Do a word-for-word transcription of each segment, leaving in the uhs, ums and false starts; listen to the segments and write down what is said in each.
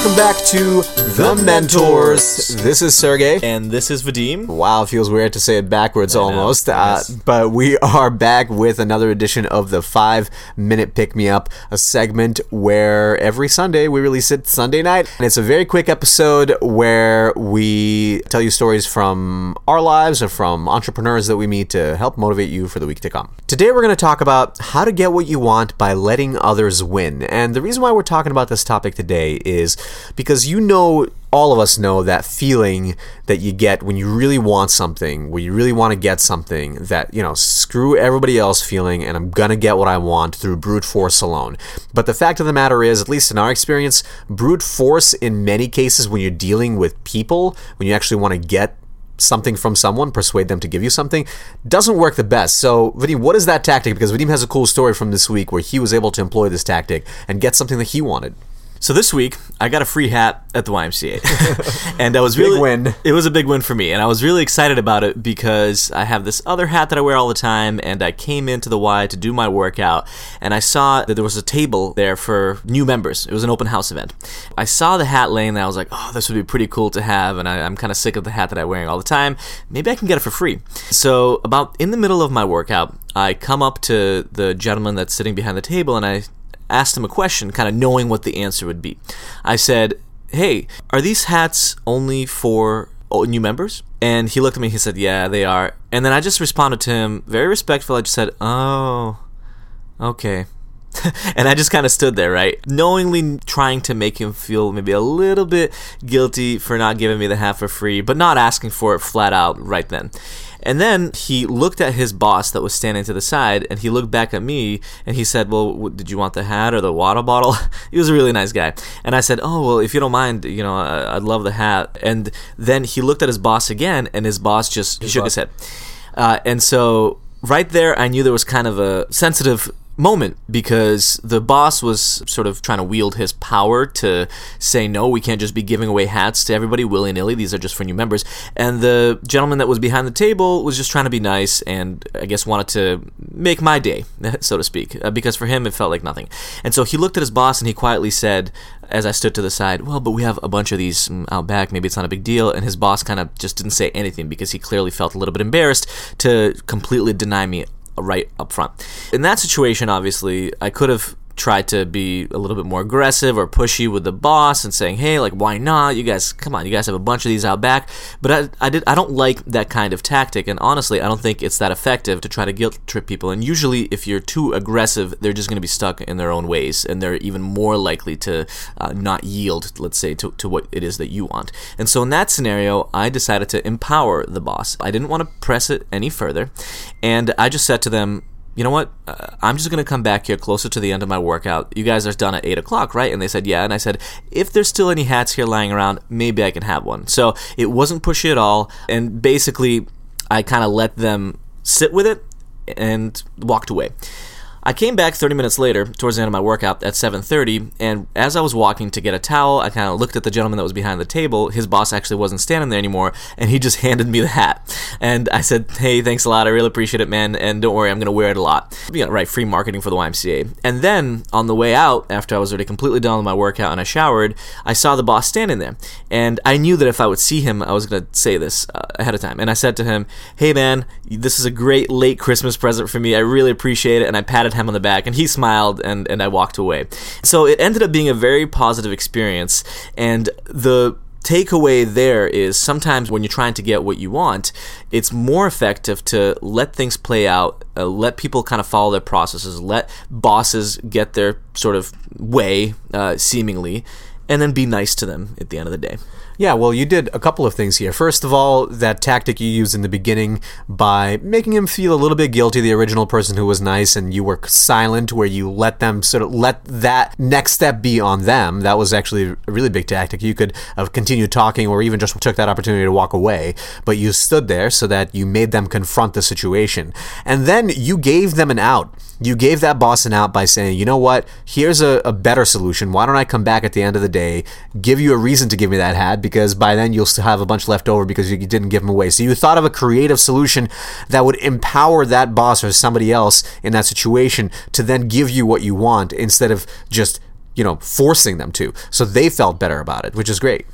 Welcome back to The Mentors. This is Sergey. And this is Vadim. Wow, it feels weird to say it backwards I almost. Know, uh, yes. But we are back with another edition of the five minute Pick-Me-Up, a segment where every Sunday, we release it Sunday night. And it's a very quick episode where we tell you stories from our lives or from entrepreneurs that we meet to help motivate you for the week to come. Today, we're going to talk about how to get what you want by letting others win. And the reason why we're talking about this topic today is because you know, all of us know that feeling that you get when you really want something, where you really want to get something, that, you know, screw everybody else feeling, and I'm going to get what I want through brute force alone. But the fact of the matter is, at least in our experience, brute force in many cases when you're dealing with people, when you actually want to get something from someone, persuade them to give you something, doesn't work the best. So, Vadim, what is that tactic? Because Vadim has a cool story from this week where he was able to employ this tactic and get something that he wanted. So this week, I got a free hat at the Y M C A, and I was really big win. It was a big win for me, and I was really excited about it because I have this other hat that I wear all the time, and I came into the Y to do my workout, and I saw that there was a table there for new members. It was an open house event. I saw the hat laying there. I was like, oh, this would be pretty cool to have, and I, I'm kind of sick of the hat that I'm wearing all the time. Maybe I can get it for free. So about in the middle of my workout, I come up to the gentleman that's sitting behind the table, and I asked him a question, kind of knowing what the answer would be. I said, hey, are these hats only for new members? And he looked at me, he said, yeah, they are. And then I just responded to him very respectful. I just said, oh, okay. And I just kind of stood there, right? Knowingly trying to make him feel maybe a little bit guilty for not giving me the hat for free, but not asking for it flat out right then. And then he looked at his boss that was standing to the side, and he looked back at me, and he said, well, did you want the hat or the water bottle? He was a really nice guy. And I said, oh, well, if you don't mind, you know, I'd love the hat. And then he looked at his boss again, and his boss just his shook boss. his head. Uh, and so right there, I knew there was kind of a sensitive moment because the boss was sort of trying to wield his power to say, no, we can't just be giving away hats to everybody willy-nilly. These are just for new members. And the gentleman that was behind the table was just trying to be nice and I guess wanted to make my day, so to speak, because for him it felt like nothing. And so he looked at his boss and he quietly said, as I stood to the side, well, but we have a bunch of these out back. Maybe it's not a big deal. And his boss kind of just didn't say anything because he clearly felt a little bit embarrassed to completely deny me right up front. In that situation, obviously, I could have tried to be a little bit more aggressive or pushy with the boss and saying, hey, like, why not? You guys, come on, you guys have a bunch of these out back. But I, I, did, I don't like that kind of tactic. And honestly, I don't think it's that effective to try to guilt trip people. And usually, if you're too aggressive, they're just going to be stuck in their own ways. And they're even more likely to uh, not yield, let's say, to, to what it is that you want. And so in that scenario, I decided to empower the boss. I didn't want to press it any further. And I just said to them, you know what, uh, I'm just going to come back here closer to the end of my workout. You guys are done at eight o'clock, right? And they said, yeah. And I said, if there's still any hats here lying around, maybe I can have one. So it wasn't pushy at all. And basically, I kind of let them sit with it and walked away. I came back thirty minutes later, towards the end of my workout, at seven thirty, and as I was walking to get a towel, I kind of looked at the gentleman that was behind the table. His boss actually wasn't standing there anymore, and he just handed me the hat. And I said, hey, thanks a lot, I really appreciate it, man, and don't worry, I'm going to wear it a lot. You know, right, free marketing for the Y M C A. And then, on the way out, after I was already completely done with my workout and I showered, I saw the boss standing there. And I knew that if I would see him, I was going to say this uh, ahead of time. And I said to him, hey, man, this is a great late Christmas present for me, I really appreciate it, and I patted him on the back and he smiled and, and I walked away. So it ended up being a very positive experience, and the takeaway there is sometimes when you're trying to get what you want, it's more effective to let things play out, uh, let people kind of follow their processes, let bosses get their sort of way, uh, seemingly, and then be nice to them at the end of the day. Yeah, well, you did a couple of things here. First of all, that tactic you used in the beginning by making him feel a little bit guilty, the original person who was nice, and you were silent where you let them sort of let that next step be on them. That was actually a really big tactic. You could have continued talking or even just took that opportunity to walk away, but you stood there so that you made them confront the situation. And then you gave them an out. You gave that boss an out by saying, you know what, here's a, a better solution. Why don't I come back at the end of the day, give you a reason to give me that hat, because by then you'll still have a bunch left over because you didn't give them away. So you thought of a creative solution that would empower that boss or somebody else in that situation to then give you what you want instead of just you know, forcing them to. So they felt better about it, which is great.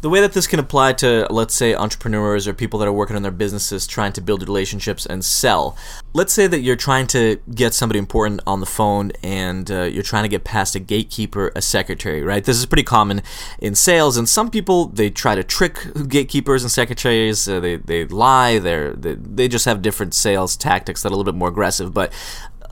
The way that this can apply to, let's say, entrepreneurs or people that are working on their businesses trying to build relationships and sell. Let's say that you're trying to get somebody important on the phone and uh, you're trying to get past a gatekeeper, a secretary, right? This is pretty common in sales, and some people, they try to trick gatekeepers and secretaries. Uh, they, they lie. They're, they, they just have different sales tactics that are a little bit more aggressive. But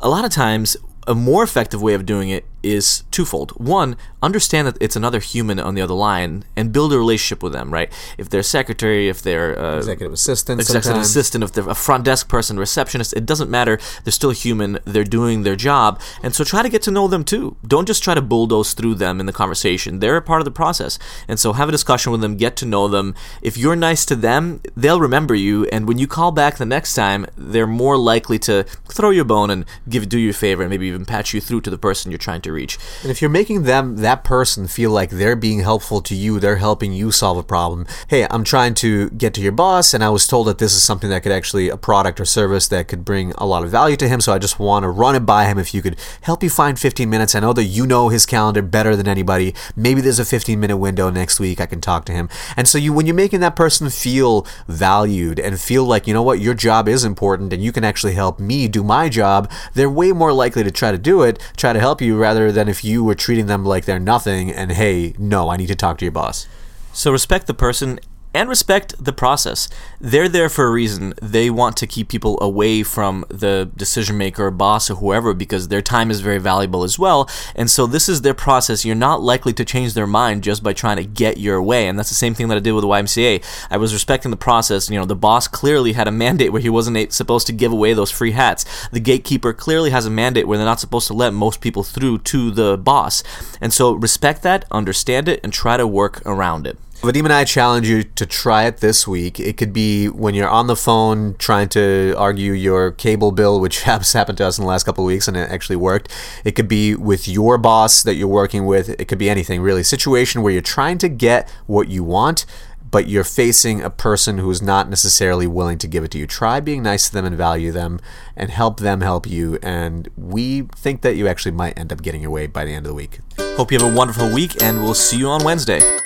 a lot of times, a more effective way of doing it is twofold. One, understand that it's another human on the other line and build a relationship with them, right? If they're secretary, if they're uh, executive assistant, executive sometimes. assistant, if they're a front desk person, receptionist, it doesn't matter. They're still human. They're doing their job. And so try to get to know them too. Don't just try to bulldoze through them in the conversation. They're a part of the process. And so have a discussion with them, get to know them. If you're nice to them, they'll remember you. And when you call back the next time, they're more likely to throw you a bone and give do you a favor and maybe even patch you through to the person you're trying to reach. And if you're making them, that person, feel like they're being helpful to you, they're helping you solve a problem. Hey, I'm trying to get to your boss, and I was told that this is something that could actually, a product or service that could bring a lot of value to him, so I just want to run it by him. If you could help you find fifteen minutes, I know that you know his calendar better than anybody. Maybe there's a fifteen minute window next week I can talk to him. And so you, when you're making that person feel valued and feel like, you know what, your job is important and you can actually help me do my job, they're way more likely to try to do it, try to help you, rather than if you were treating them like they're nothing and, hey, no, I need to talk to your boss. So respect the person and respect the process. They're there for a reason. They want to keep people away from the decision maker, boss, or whoever, because their time is very valuable as well. And so this is their process. You're not likely to change their mind just by trying to get your way. And that's the same thing that I did with the Y M C A. I was respecting the process. You know, the boss clearly had a mandate where he wasn't supposed to give away those free hats. The gatekeeper clearly has a mandate where they're not supposed to let most people through to the boss. And so respect that, understand it, and try to work around it. Vadim and I challenge you to try it this week. It could be when you're on the phone trying to argue your cable bill, which has happened to us in the last couple of weeks and it actually worked. It could be with your boss that you're working with. It could be anything, really. Situation where you're trying to get what you want, but you're facing a person who's not necessarily willing to give it to you. Try being nice to them and value them and help them help you. And we think that you actually might end up getting your way by the end of the week. Hope you have a wonderful week, and we'll see you on Wednesday.